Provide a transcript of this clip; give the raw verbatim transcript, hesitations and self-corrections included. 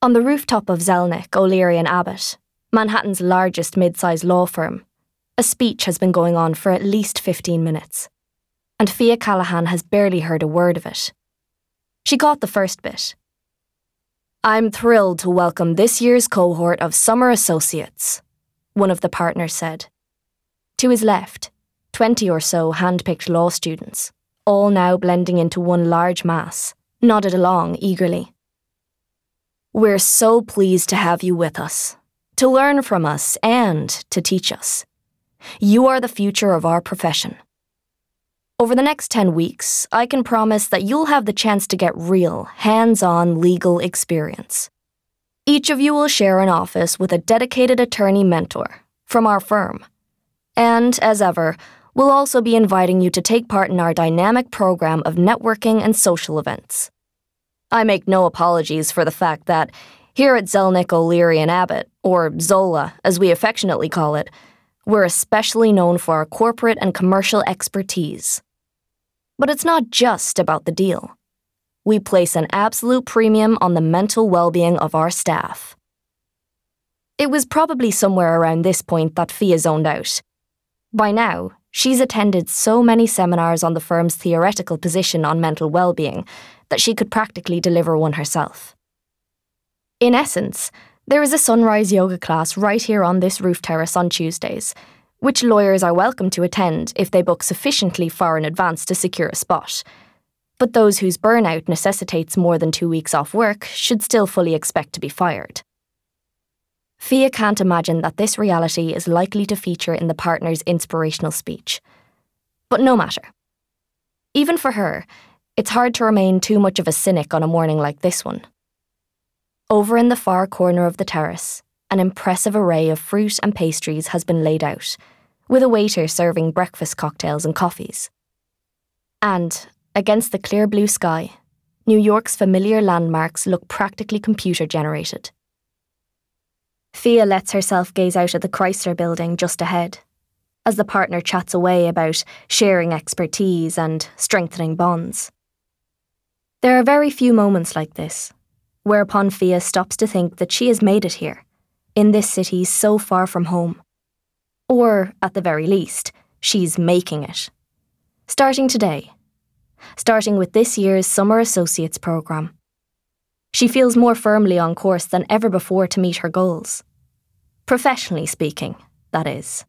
On the rooftop of Zelnick, O'Leary and Abbott, Manhattan's largest mid-sized law firm, a speech has been going on for at least fifteen minutes, and Fia Callahan has barely heard a word of it. She caught the first bit. "I'm thrilled to welcome this year's cohort of summer associates," one of the partners said. To his left, twenty or so hand-picked law students, all now blending into one large mass, nodded along eagerly. "We're so pleased to have you with us, to learn from us and to teach us. You are the future of our profession. Over the next ten weeks, I can promise that you'll have the chance to get real, hands-on legal experience. Each of you will share an office with a dedicated attorney mentor from our firm. And, as ever, we'll also be inviting you to take part in our dynamic program of networking and social events. I make no apologies for the fact that, here at Zelnick, O'Leary and Abbott, or Zola, as we affectionately call it, we're especially known for our corporate and commercial expertise. But it's not just about the deal. We place an absolute premium on the mental well-being of our staff." It was probably somewhere around this point that Fia zoned out. By now, she's attended so many seminars on the firm's theoretical position on mental well-being that she could practically deliver one herself. In essence, there is a sunrise yoga class right here on this roof terrace on Tuesdays, which lawyers are welcome to attend if they book sufficiently far in advance to secure a spot. But those whose burnout necessitates more than two weeks off work should still fully expect to be fired. Fia can't imagine that this reality is likely to feature in the partner's inspirational speech. But no matter. Even for her, it's hard to remain too much of a cynic on a morning like this one. Over in the far corner of the terrace, an impressive array of fruit and pastries has been laid out, with a waiter serving breakfast cocktails and coffees. And, against the clear blue sky, New York's familiar landmarks look practically computer-generated. Fia lets herself gaze out at the Chrysler building just ahead, as the partner chats away about sharing expertise and strengthening bonds. There are very few moments like this, whereupon Fia stops to think that she has made it here, in this city so far from home. Or, at the very least, she's making it. Starting today. Starting with this year's Summer Associates programme. She feels more firmly on course than ever before to meet her goals. Professionally speaking, that is.